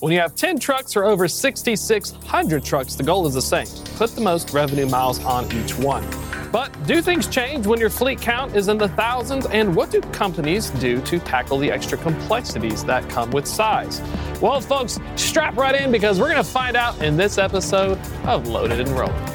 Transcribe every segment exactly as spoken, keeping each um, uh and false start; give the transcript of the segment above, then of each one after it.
When you have ten trucks or over sixty-six hundred trucks, the goal is the same. Put the most revenue miles on each one. But do things change when your fleet count is in the thousands? And what do companies do to tackle the extra complexities that come with size? Well, folks, strap right in because we're going to find out in this episode of Loaded and Rolling.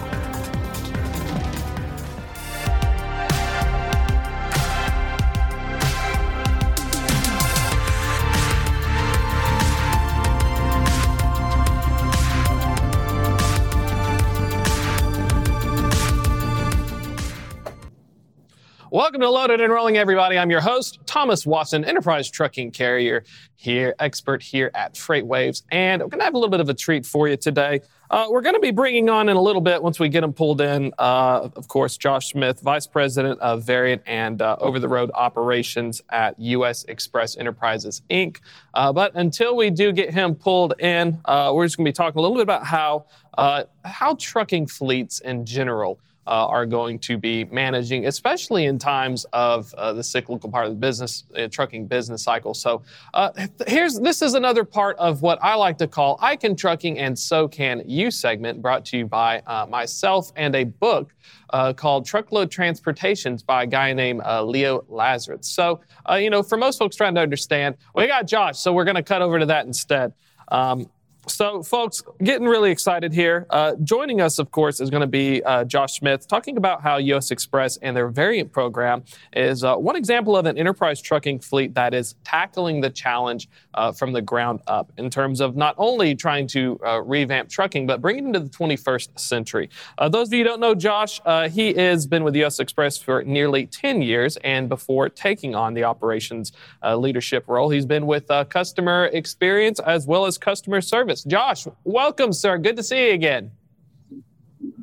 Welcome to Loaded and Rolling, everybody. I'm your host, Thomas Watson, enterprise trucking carrier here, expert here at FreightWaves. And we're going to have a little bit of a treat for you today. Uh, we're going to be bringing on in a little bit, once we get them pulled in, uh, of course, Josh Smith, Vice President of Variant and uh, Over-the-Road Operations at U S. Xpress Enterprises, Incorporated. Uh, but until we do get him pulled in, uh, we're just going to be talking a little bit about how uh, how trucking fleets in general Uh, are going to be managing, especially in times of uh, the cyclical part of the business, uh, trucking business cycle. So uh, here's this is another part of what I like to call I Can Trucking and So Can You segment, brought to you by uh, myself and a book uh, called Truckload Transportations by a guy named uh, Leo Lazarus. So, uh, you know, for most folks trying to understand, we got Josh, so we're going to cut over to that instead. Um, So, folks, getting really excited here. Uh, joining us, of course, is going to be uh, Josh Smith, talking about how U S. Xpress and their Variant program is uh, one example of an enterprise trucking fleet that is tackling the challenge uh, from the ground up in terms of not only trying to uh, revamp trucking, but bringing it into the twenty-first century. Uh, those of you who don't know Josh, uh, he has been with U S. Xpress for nearly ten years, and before taking on the operations uh, leadership role, he's been with uh, customer experience as well as customer service. Josh, welcome, sir. Good to see you again.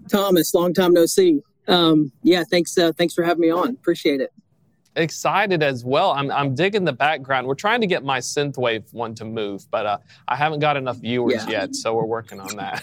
Thomas, long time no see. Um, yeah, thanks. Uh, thanks for having me on. Appreciate it. Excited as well. I'm, I'm digging the background. We're trying to get my synthwave one to move, but uh, I haven't got enough viewers yeah. yet, so we're working on that.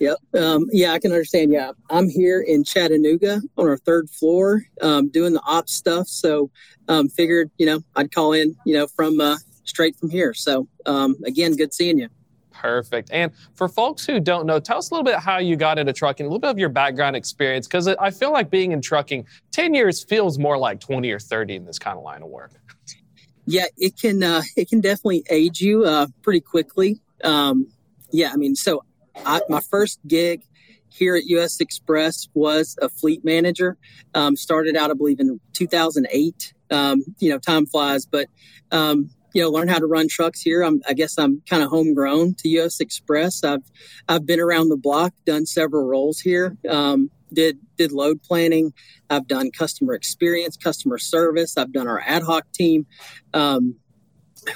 Yep. Um, yeah, I can understand. Yeah, I'm here in Chattanooga on our third floor, um, doing the ops stuff. So, um, figured you know I'd call in. You know from. Uh, straight from here. So, um, again, good seeing you. Perfect. And for folks who don't know, tell us a little bit how you got into trucking, a little bit of your background experience, because I feel like being in trucking, ten years feels more like twenty or thirty in this kind of line of work. Yeah, it can uh, it can definitely age you uh, pretty quickly. Um, yeah, I mean, so I, my first gig here at U S. Xpress was a fleet manager. Um, started out, I believe, in two thousand eight. Um, you know, time flies, but... Um, You know, learn how to run trucks here. I'm, I guess I'm kind of homegrown to U S. Xpress. I've I've been around the block, done several roles here. Um, did did load planning. I've done customer experience, customer service. I've done our ad hoc team. Um,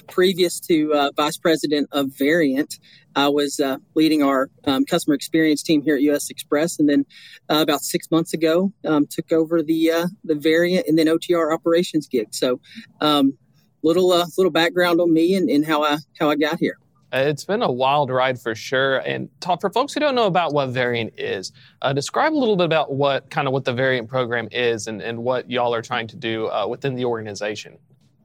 previous to uh, Vice President of Variant, I was uh, leading our um, customer experience team here at U S. Xpress, and then uh, about six months ago, um, took over the uh, the Variant and then O T R operations gig. So. Um, Little uh, little background on me and, and how I how I got here. It's been a wild ride for sure. And talk, for folks who don't know about what Variant is, uh, describe a little bit about what kind of what the Variant program is and, and what y'all are trying to do uh, within the organization.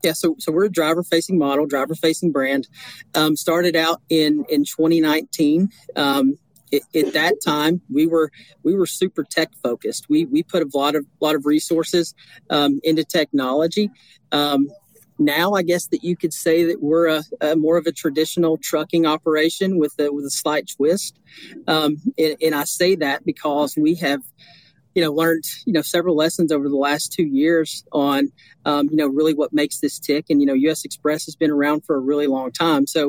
Yeah, so so we're a driver-facing model, driver-facing brand. Um, started out in in twenty nineteen. Um, It, at that time, we were we were super tech focused. We we put a lot of lot of resources um, into technology. Um, Now, I guess that you could say that we're a, a more of a traditional trucking operation with a, with a slight twist. Um, and, and I say that because we have, you know, learned, you know, several lessons over the last two years on, um, you know, really what makes this tick. And, you know, U S. Xpress has been around for a really long time. So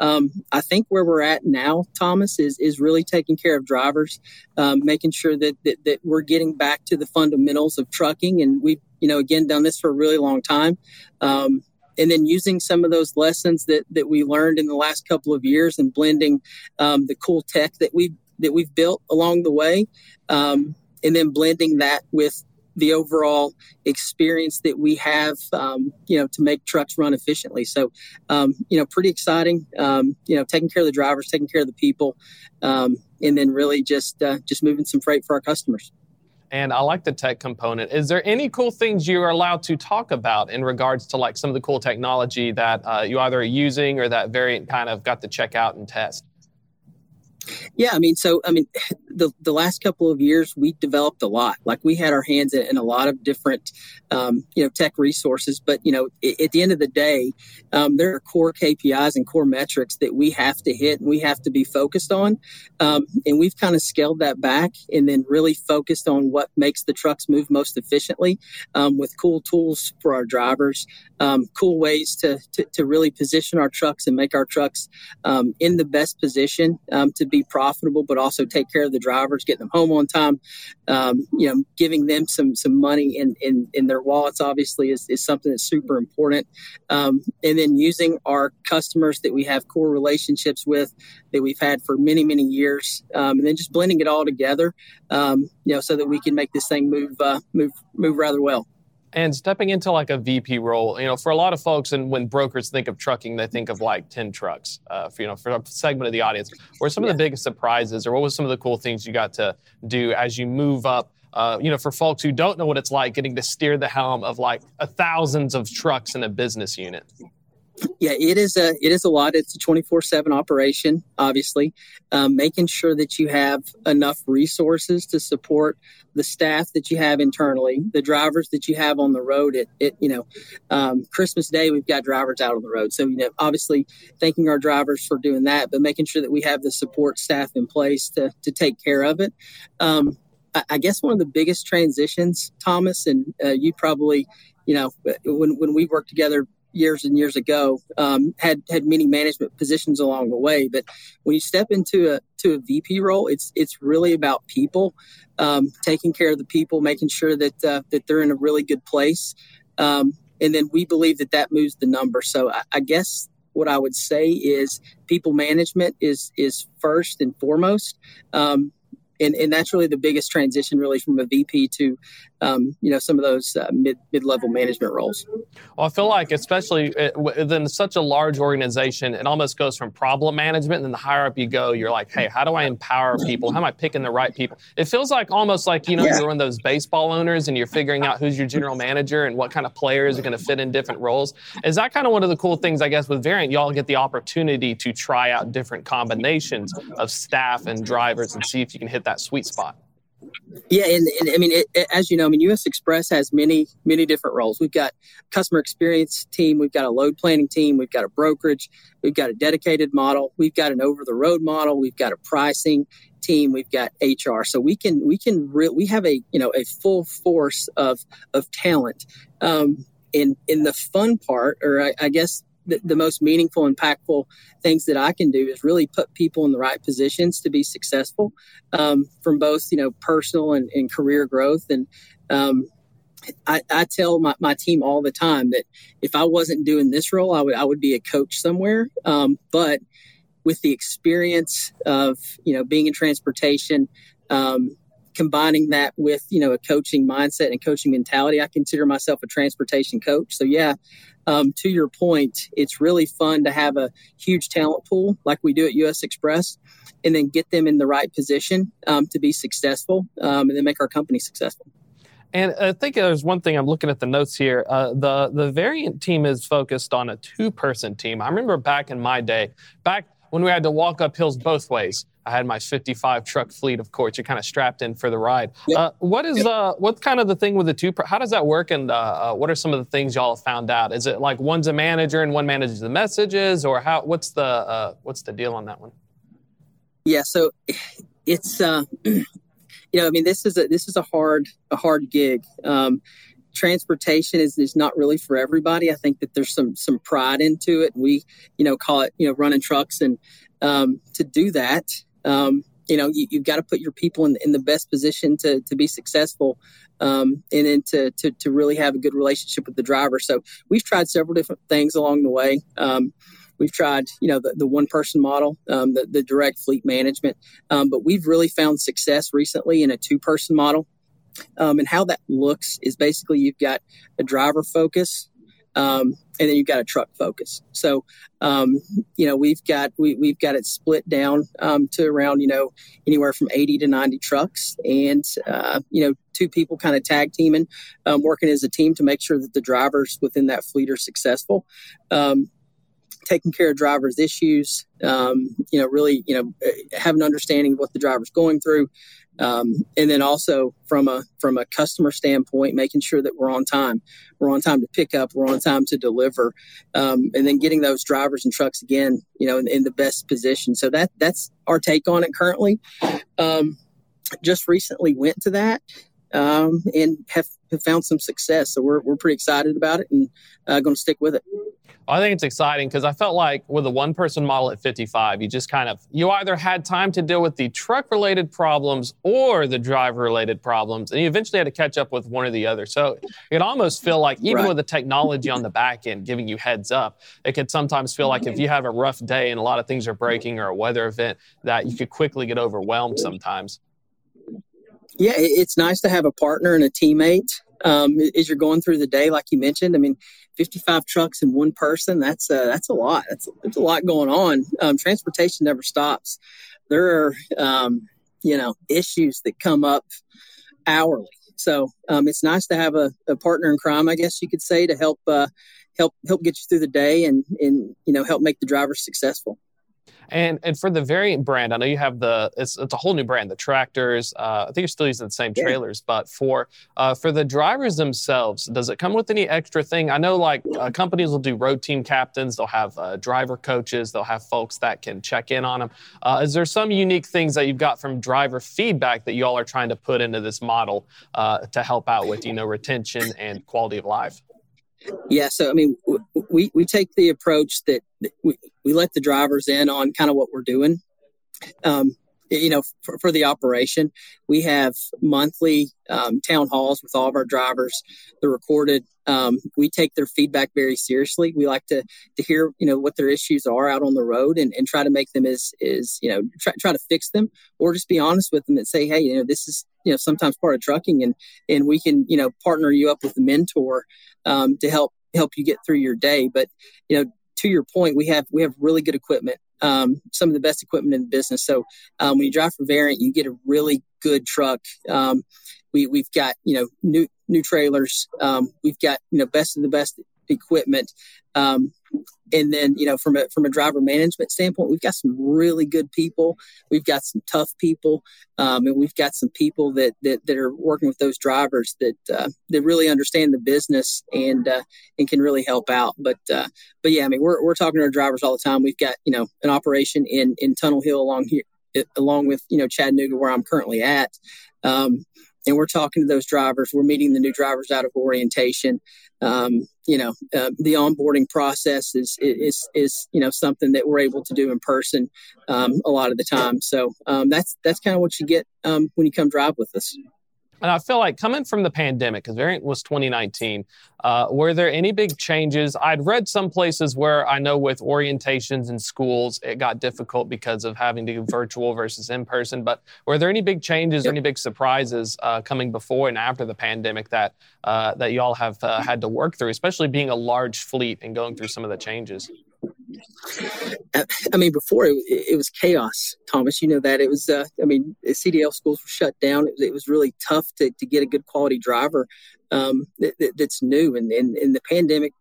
um, I think where we're at now, Thomas, is is really taking care of drivers, um, making sure that, that that we're getting back to the fundamentals of trucking. And we've, you know, again, done this for a really long time. Um, and then using some of those lessons that, that we learned in the last couple of years and blending um, the cool tech that we've, that we've built along the way. Um, and then blending that with the overall experience that we have, um, you know, to make trucks run efficiently. So, um, you know, pretty exciting, um, you know, taking care of the drivers, taking care of the people, um, and then really just uh, just moving some freight for our customers. And I like the tech component. Is there any cool things you are allowed to talk about in regards to like some of the cool technology that uh, you either are using or that Variant kind of got to check out and test? Yeah, I mean, so, I mean, the, the last couple of years, we developed a lot. Like, we had our hands in, in a lot of different, um, you know, tech resources. But, you know, it, at the end of the day, um, there are core K P Is and core metrics that we have to hit and we have to be focused on. Um, and we've kind of scaled that back and then really focused on what makes the trucks move most efficiently, um, with cool tools for our drivers, um, cool ways to, to, to really position our trucks and make our trucks um, in the best position um, to be profitable, but also take care of the drivers, get them home on time. Um, you know, giving them some some money in in, in their wallets obviously is, is something that's super important. Um, and then using our customers that we have core relationships with that we've had for many many years, um, and then just blending it all together, um, you know, so that we can make this thing move uh, move move rather well. And stepping into like a V P role, you know, for a lot of folks, and when brokers think of trucking, they think of like ten trucks, uh, for, you know, for a segment of the audience. What were some yeah. of the biggest surprises, or what was some of the cool things you got to do as you move up, uh, you know, for folks who don't know what it's like getting to steer the helm of like a thousands of trucks in a business unit? Yeah, it is a it is a lot. It's a twenty-four seven operation, obviously. Um, making sure that you have enough resources to support the staff that you have internally, the drivers that you have on the road. At, at you know, um, Christmas Day, we've got drivers out on the road. So, you know, obviously thanking our drivers for doing that, but making sure that we have the support staff in place to to take care of it. Um, I, I guess one of the biggest transitions, Thomas, and uh, you probably, you know, when when we worked together years and years ago, um, had had many management positions along the way. But when you step into a to a V P role, it's it's really about people, um, taking care of the people, making sure that uh, that they're in a really good place. Um, and then we believe that that moves the number. So I, I guess what I would say is people management is is first and foremost. Um, And, and that's really the biggest transition, really, from a V P to, um, you know, some of those uh, mid, mid-level management roles. Well, I feel like especially within such a large organization, it almost goes from problem management, and then the higher up you go, you're like, hey, how do I empower people? How am I picking the right people? It feels like almost like, you know, yeah. you're one of those baseball owners and you're figuring out who's your general manager and what kind of players are going to fit in different roles. Is that kind of one of the cool things, I guess, with Variant? Y'all get the opportunity to try out different combinations of staff and drivers and see if you can hit that sweet spot. Yeah, and, and I mean, it, it, as you know, I mean, U S. Xpress has many, many different roles. We've got customer experience team, we've got a load planning team, we've got a brokerage, we've got a dedicated model, we've got an over-the-road model, we've got a pricing team, we've got H R. So we can we can re- we have a you know a full force of of talent. Um, in in the fun part, or I, I guess. The, the most meaningful, impactful things that I can do is really put people in the right positions to be successful, um, from both, you know, personal and, and career growth. And um, I, I tell my, my team all the time that if I wasn't doing this role, I would I would be a coach somewhere. Um, but with the experience of, you know, being in transportation, um, combining that with, you know, a coaching mindset and coaching mentality, I consider myself a transportation coach. So, yeah. Um, to your point, it's really fun to have a huge talent pool like we do at U S. Xpress, and then get them in the right position um, to be successful, um, and then make our company successful. And I think there's one thing, I'm looking at the notes here. Uh, the the Variant team is focused on a two-person team. I remember back in my day, back when we had to walk up hills both ways. I had my fifty-five truck fleet, of course. You're kind of strapped in for the ride. Yep. Uh, what is yep. uh, what's kind of the thing with the two? How does that work? And uh, uh, what are some of the things y'all have found out? Is it like one's a manager and one manages the messages, or how? What's the uh, what's the deal on that one? Yeah, so it's uh, you know, I mean, this is a this is a hard a hard gig. Um, Transportation is, is not really for everybody. I think that there's some some pride into it. We, you know, call it, you know, running trucks. And um, to do that, um, you know, you, you've got to put your people in, in the best position to to be successful, um, and then to, to, to really have a good relationship with the driver. So we've tried several different things along the way. Um, We've tried, you know, the, the one-person model, um, the, the direct fleet management, um, but we've really found success recently in a two-person model. Um, and how that looks is basically you've got a driver focus, Um, and then you've got a truck focus. So, um, you know, we've got, we, we've got it split down, um, to around, you know, anywhere from eighty to ninety trucks and, uh, you know, two people kind of tag teaming, um, working as a team to make sure that the drivers within that fleet are successful. Um, taking care of drivers' issues, um, you know, really, you know, have an understanding of what the driver's going through. Um, and then also from a from a customer standpoint, making sure that we're on time. We're on time to pick up. We're on time to deliver. Um, and then getting those drivers and trucks again, you know, in, in the best position. So that that's our take on it currently. Um, just recently went to that um, and have, have found some success. So we're we're pretty excited about it and uh, going to stick with it. I think it's exciting because I felt like with a one-person model at fifty-five, you just kind of, you either had time to deal with the truck-related problems or the driver-related problems, and you eventually had to catch up with one or the other. So it almost feel like even right. with the technology on the back end giving you heads up, it could sometimes feel like if you have a rough day and a lot of things are breaking or a weather event, that you could quickly get overwhelmed sometimes. Yeah, it's nice to have a partner and a teammate um, as you're going through the day, like you mentioned. I mean, fifty-five trucks in one person, that's uh, that's a lot. That's, that's a lot going on. Um, transportation never stops. There are, um, you know, issues that come up hourly. So um, it's nice to have a, a partner in crime, I guess you could say, to help uh, help help get you through the day and, and, you know, help make the driver successful. And and for the Variant brand, I know you have the, it's, it's a whole new brand, the tractors. Uh, I think you're still using the same trailers, but for uh, for the drivers themselves, does it come with any extra thing? I know like uh, companies will do road team captains. They'll have uh, driver coaches. They'll have folks that can check in on them. Uh, is there some unique things that you've got from driver feedback that you all are trying to put into this model uh, to help out with, you know, retention and quality of life? Yeah, so, I mean, we, we take the approach that we, we let the drivers in on kind of what we're doing. Um, you know, for, for the operation, we have monthly um, town halls with all of our drivers. They're recorded. Um, we take their feedback very seriously. We like to to hear, you know, what their issues are out on the road and, and try to make them as, as you know, try, try to fix them or just be honest with them and say, hey, you know, this is, you know, sometimes part of trucking and, and we can, you know, partner you up with a mentor um, to help help you get through your day. But, you know, to your point, we have we have really good equipment, um, some of the best equipment in the business. So um, when you drive for Variant, you get a really good truck. Um, we, we've got, you know, new new trailers. Um, we've got, you know, best of the best equipment. Um, and then, you know, from a, from a driver management standpoint, we've got some really good people. We've got some tough people. Um, and we've got some people that, that, that are working with those drivers that, uh, that really understand the business and, uh, and can really help out. But, uh, but yeah, I mean, we're, we're talking to our drivers all the time. We've got, you know, an operation in, in Tunnel Hill along here, along with, you know, Chattanooga where I'm currently at. Um, And we're talking to those drivers. We're meeting the new drivers out of orientation. Um, you know, uh, the onboarding process is, is, is, you know, something that we're able to do in person um, a lot of the time. So um, that's that's kind of what you get um, when you come drive with us. And I feel like coming from the pandemic, because Variant was twenty nineteen, uh, were there any big changes? I'd read some places where I know with orientations in schools, it got difficult because of having to do virtual versus in-person. But were there any big changes, yep. or any big surprises uh, coming before and after the pandemic that uh, that y'all have uh, had to work through, especially being a large fleet and going through some of the changes? I mean, before it, it was chaos, Thomas, you know that it was, uh, I mean, C D L schools were shut down. It, it was really tough to, to get a good quality driver um, that, that, that's new. And, and, and the pandemic,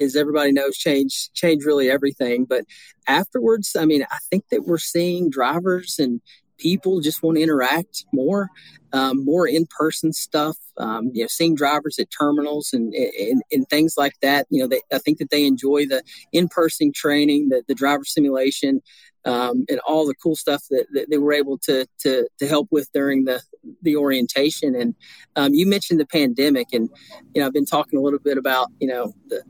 as everybody knows, changed, changed really everything. But afterwards, I mean, I think that we're seeing drivers and people just want to interact more, um, more in-person stuff, um, you know, seeing drivers at terminals and, and, and things like that. You know, they, I think that they enjoy the in-person training, the, the driver simulation, um, and all the cool stuff that, that they were able to, to, to help with during the, the orientation. And um, you mentioned the pandemic and, you know, I've been talking a little bit about, you know, the,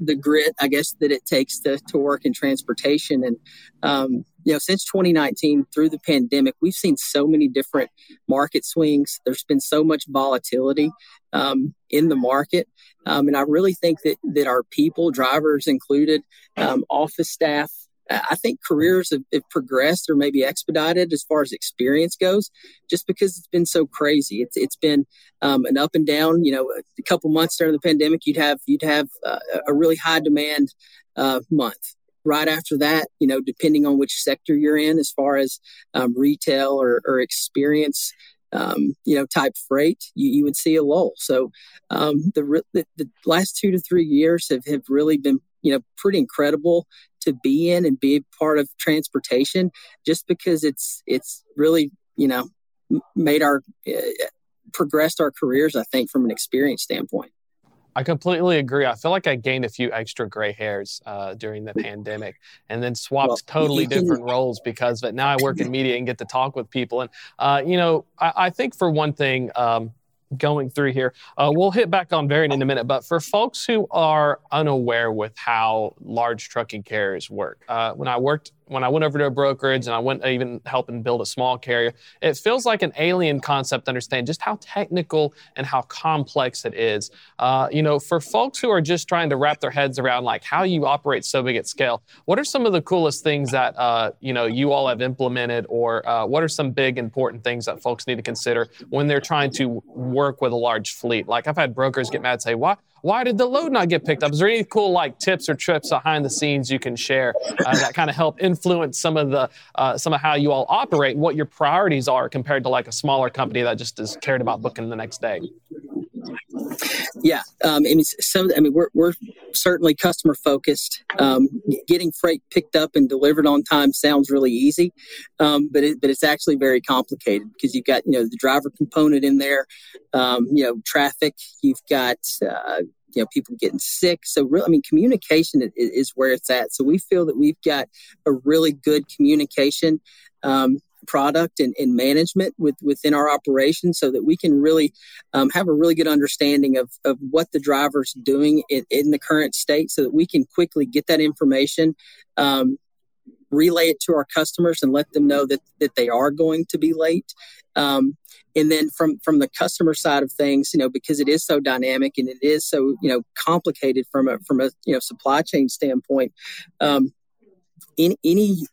the grit, I guess, that it takes to, to work in transportation. And, um, you know, since twenty nineteen through the pandemic, we've seen so many different market swings. There's been so much volatility um, in the market. Um, and I really think that, that our people, drivers included, um, office staff, I think careers have, have progressed or maybe expedited as far as experience goes, just because it's been so crazy. It's it's been um, an up and down. You know, a couple months during the pandemic, you'd have you'd have uh, a really high demand uh, month. Right after that, you know, depending on which sector you're in, as far as um, retail or, or experience, um, you know, type freight, you, you would see a lull. So um, the, the the last two to three years have, have really been, you know, pretty incredible to be in and be part of transportation, just because it's it's really, you know, made our uh, progressed our careers, I think, from an experience standpoint. I completely agree. I feel like I gained a few extra gray hairs uh, during the pandemic, and then swapped well, totally different roles because of it. Now I work in media and get to talk with people. And, uh, you know, I, I think for one thing, um, going through here, uh, we'll hit back on Variant in a minute, but for folks who are unaware with how large trucking carriers work, uh, when I worked When I went over to a brokerage and I went even helping build a small carrier, it feels like an alien concept to understand just how technical and how complex it is. Uh, you know, for folks who are just trying to wrap their heads around like how you operate so big at scale, what are some of the coolest things that, uh, you know, you all have implemented, or uh, what are some big important things that folks need to consider when they're trying to work with a large fleet? Like I've had brokers get mad and say, why? Why did the load not get picked up? Is there any cool like tips or tricks behind the scenes you can share uh, that kind of help influence some of the uh, some of how you all operate and what your priorities are compared to like a smaller company that just is cared about booking the next day? Yeah, um, I mean, some, I mean, we're we're certainly customer focused. Um, getting freight picked up and delivered on time sounds really easy, um, but it, but it's actually very complicated because you've got, you know, the driver component in there, um, you know, traffic. You've got uh, you know, people getting sick. So really, I mean, communication is, is where it's at. So we feel that we've got a really good communication Um, product and, and management with, within our operation, so that we can really um, have a really good understanding of, of what the driver's doing in, in the current state, so that we can quickly get that information, um, relay it to our customers and let them know that, that they are going to be late. Um, and then from, from the customer side of things, you know, because it is so dynamic and it is so, you know, complicated from a, from a, you know, supply chain standpoint, um, in any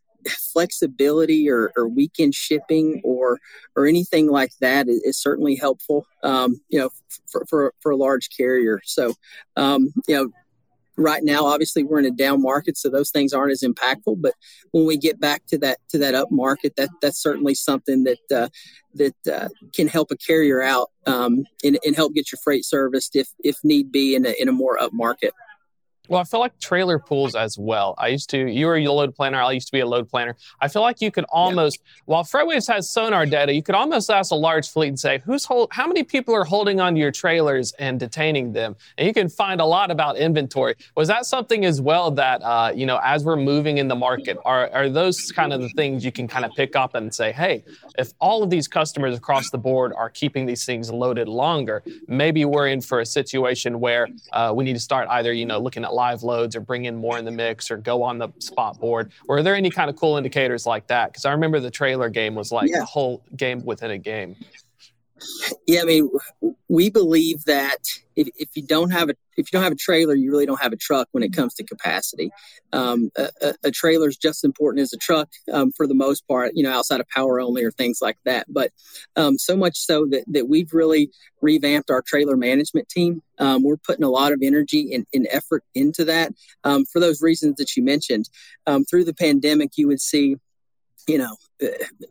flexibility or, or weekend shipping or or anything like that is, is certainly helpful, um, you know, for, for, for a large carrier. So, um, you know, right now, obviously, we're in a down market, so those things aren't as impactful. But when we get back to that to that up market, that that's certainly something that uh, that uh, can help a carrier out um, and, and help get your freight serviced if if need be in a, in a more up market. Well, I feel like trailer pools as well. I used to, you were a load planner. I used to be a load planner. I feel like you could almost, yeah. while FreightWaves has sonar data, you could almost ask a large fleet and say, who's hold, how many people are holding onto your trailers and detaining them? And you can find a lot about inventory. Was that something as well that, uh, you know, as we're moving in the market, are, are those kind of the things you can kind of pick up and say, hey, if all of these customers across the board are keeping these things loaded longer, maybe we're in for a situation where uh, we need to start either, you know, looking at live loads or bring in more in the mix or go on the spot board? Or are there any kind of cool indicators like that? Because I remember the trailer game was like yeah. a whole game within a game. Yeah, I mean, we believe that if, if you don't have a if you don't have a trailer, you really don't have a truck when it comes to capacity. Um, a, a, a trailer is just as important as a truck um, for the most part, you know, outside of power only or things like that. But um, so much so that, that we've really revamped our trailer management team. Um, we're putting a lot of energy and, and effort into that um, for those reasons that you mentioned. Um, through the pandemic, you would see, you know,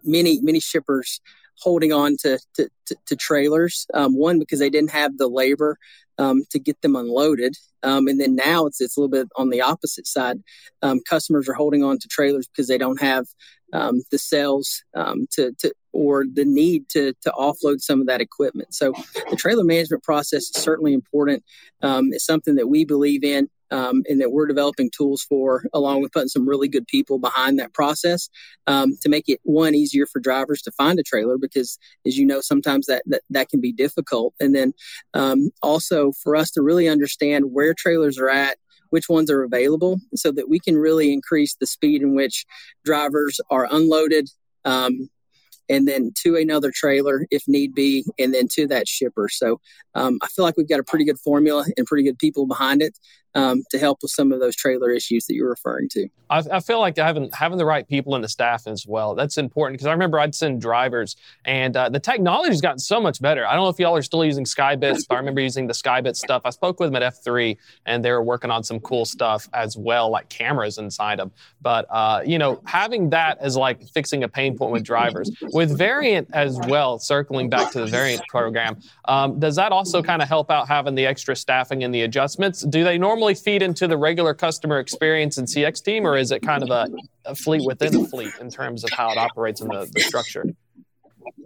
many, many shippers holding on to, to, to, to trailers, um, one, because they didn't have the labor um, to get them unloaded. Um, and then now it's it's a little bit on the opposite side. Um, customers are holding on to trailers because they don't have um, the sales um, to, to or the need to to offload some of that equipment. So the trailer management process is certainly important. Um, it's something that we believe in um, and that we're developing tools for, along with putting some really good people behind that process um, to make it, one, easier for drivers to find a trailer because, as you know, sometimes that, that, that can be difficult. And then um, also for us to really understand where trailers are at, which ones are available, so that we can really increase the speed in which drivers are unloaded um, and then to another trailer if need be, and then to that shipper. So um, I feel like we've got a pretty good formula and pretty good people behind it um, to help with some of those trailer issues that you're referring to. I, I feel like having having the right people in the staff as well, that's important, because I remember I'd send drivers, and uh, the technology's gotten so much better. I don't know if y'all are still using SkyBits, but I remember using the SkyBits stuff. I spoke with them at F three, and they were working on some cool stuff as well, like cameras inside them. But, uh, you know, having that as like fixing a pain point with drivers. With Variant as well, circling back to the Variant program, um, does that also kind of help out having the extra staffing and the adjustments? Do they normally feed into the regular customer experience and C X team, or is it kind of a, a fleet within a fleet in terms of how it operates in the, the structure?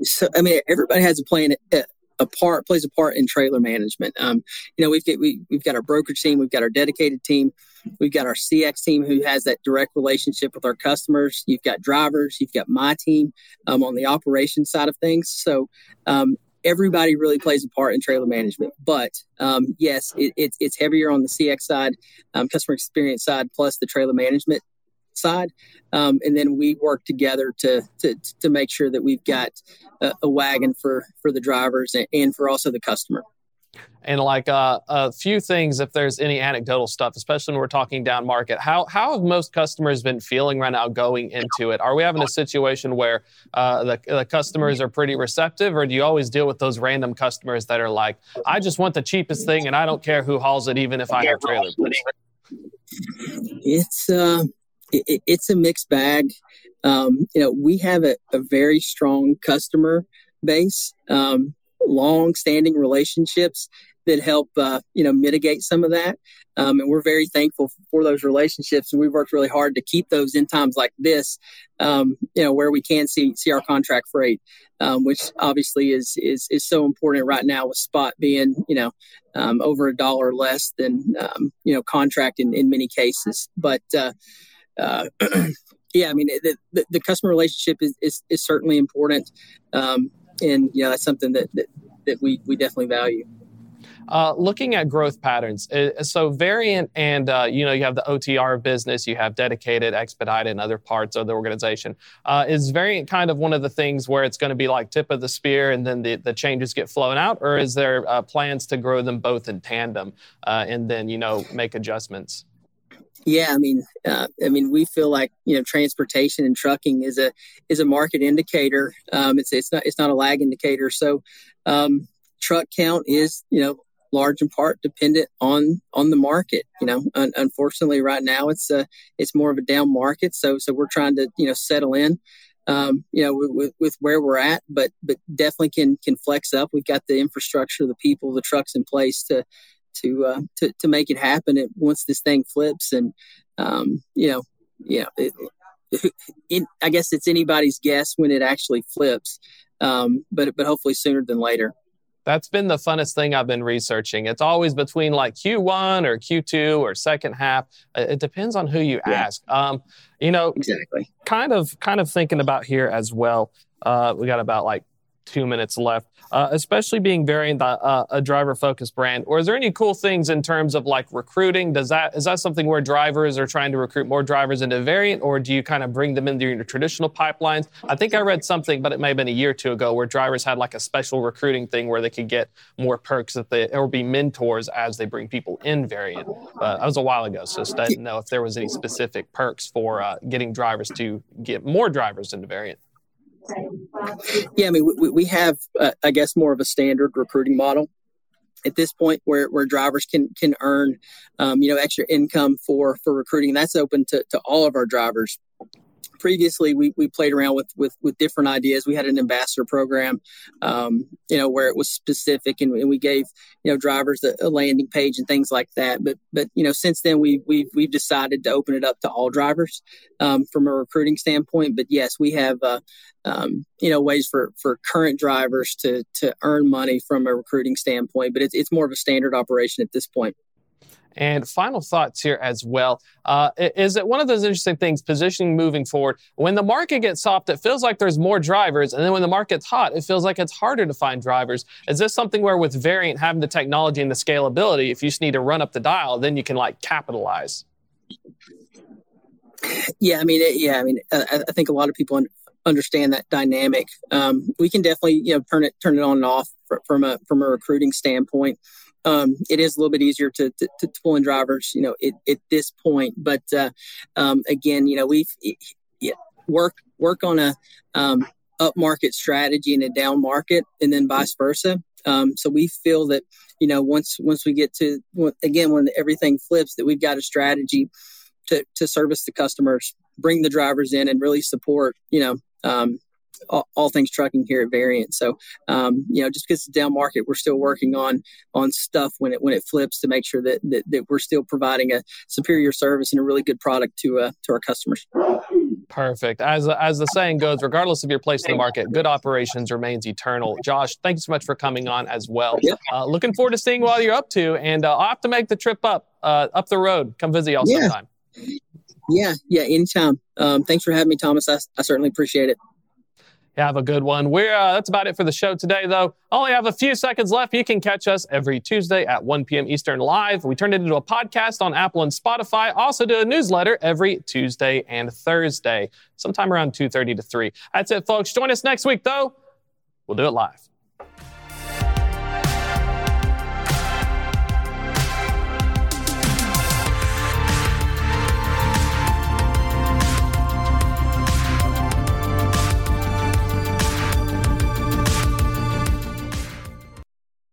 So, I mean, everybody has a plan. A part plays a part in trailer management. Um, you know, we've got, we, we've got our brokerage team, we've got our dedicated team, we've got our C X team who has that direct relationship with our customers. You've got drivers, you've got my team um, on the operations side of things. So um, everybody really plays a part in trailer management. But um, yes, it, it, it's heavier on the C X side, um, customer experience side, plus the trailer management side, um, and then we work together to to, to make sure that we've got a, a wagon for for the drivers and, and for also the customer. And like uh, a few things, if there's any anecdotal stuff, especially when we're talking down market, how how have most customers been feeling right now going into it? Are we having a situation where uh, the, the customers are pretty receptive, or do you always deal with those random customers that are like, I just want the cheapest thing and I don't care who hauls it, even if I have trailer? It's uh It, it's a mixed bag. Um, you know, we have a, a very strong customer base, um, long-standing relationships that help, uh, you know, mitigate some of that. Um, and we're very thankful for those relationships. And we've worked really hard to keep those in times like this, um, you know, where we can see see our contract freight, um, which obviously is, is is so important right now with spot being, you know, um, over a dollar less than, um, you know, contract in, in many cases. But, uh Uh, yeah, I mean, the, the, the customer relationship is, is, is certainly important. Um, and, you know, that's something that, that, that we, we definitely value. Uh, looking at growth patterns, uh, so Variant and, uh, you know, you have the O T R business, you have dedicated, expedited, and other parts of the organization. Uh, is Variant kind of one of the things where it's going to be like tip of the spear and then the, the changes get flown out? Or is there uh, plans to grow them both in tandem uh, and then, you know, make adjustments? Yeah, I mean, uh, I mean, we feel like, you know, transportation and trucking is a is a market indicator. Um, it's it's not it's not a lag indicator. So, um, truck count is, you know, large in part dependent on on the market. You know, un- unfortunately, right now it's a it's more of a down market. So so we're trying to, you know, settle in, um, you know, with, with where we're at, but but definitely can can flex up. We've got the infrastructure, the people, the trucks in place to. To, uh, to to make it happen it, once this thing flips. And, um, you know, you know it, it, it, I guess it's anybody's guess when it actually flips, um, but but hopefully sooner than later. That's been the funnest thing I've been researching. It's always between like Q one or Q two or second half. It depends on who you yeah. ask. Um, you know, exactly. kind of kind of thinking about here as well, uh, we got about like two minutes left, uh, especially being very uh, a driver-focused brand. Or is there any cool things in terms of like recruiting? Does that is that something where drivers are trying to recruit more drivers into Variant, or do you kind of bring them into your traditional pipelines? I think I read something, but it may have been a year or two ago, where drivers had like a special recruiting thing where they could get more perks that they or be mentors as they bring people in Variant. Uh, that was a while ago, so I didn't know if there was any specific perks for uh, getting drivers to get more drivers into Variant. Yeah, I mean, we, we have, uh, I guess, more of a standard recruiting model at this point, where, where drivers can can earn, um, you know, extra income for for recruiting. And that's open to, to all of our drivers. Previously, we, we played around with, with with different ideas. We had an ambassador program, um, you know, where it was specific, and, and we gave, you know, drivers a, a landing page and things like that. But but you know, since then we we've we've decided to open it up to all drivers um, from a recruiting standpoint. But yes, we have uh, um, you know ways for, for current drivers to to earn money from a recruiting standpoint. But it's it's more of a standard operation at this point. And final thoughts here as well. Uh, is it one of those interesting things, positioning moving forward? When the market gets soft, it feels like there's more drivers. And then when the market's hot, it feels like it's harder to find drivers. Is this something where with Variant having the technology and the scalability, if you just need to run up the dial, then you can like capitalize? Yeah, I mean, it, yeah, I mean, I, I think a lot of people un- understand that dynamic. Um, we can definitely, you know, turn it, turn it on and off for, from a, from a recruiting standpoint. um, it is a little bit easier to, to, to pull in drivers, you know, it, at this point. But uh, um, again, you know, we've it, it, work work on a um, up market strategy and a down market, and then vice versa. Um, so we feel that, you know, once once we get to, again, when everything flips, that we've got a strategy to to service the customers, bring the drivers in, and really support, you know, um, all, all things trucking here at Variant. So, um, you know, just because it's down market, we're still working on on stuff when it when it flips to make sure that that, that we're still providing a superior service and a really good product to uh, to our customers. Perfect. As as the saying goes, regardless of your place in the market, good operations remains eternal. Josh, thank you so much for coming on as well. Yep. Uh, looking forward to seeing what you're up to, and uh, I'll have to make the trip up uh, up the road. Come visit y'all yeah. sometime. Yeah, yeah, anytime. Um, thanks for having me, Thomas. I, I certainly appreciate it. Yeah, have a good one. We're uh, that's about it for the show today, though. Only have a few seconds left. You can catch us every Tuesday at one p.m. Eastern live. We turn it into a podcast on Apple and Spotify. Also do a newsletter every Tuesday and Thursday, sometime around two thirty to three. That's it, folks. Join us next week, though. We'll do it live.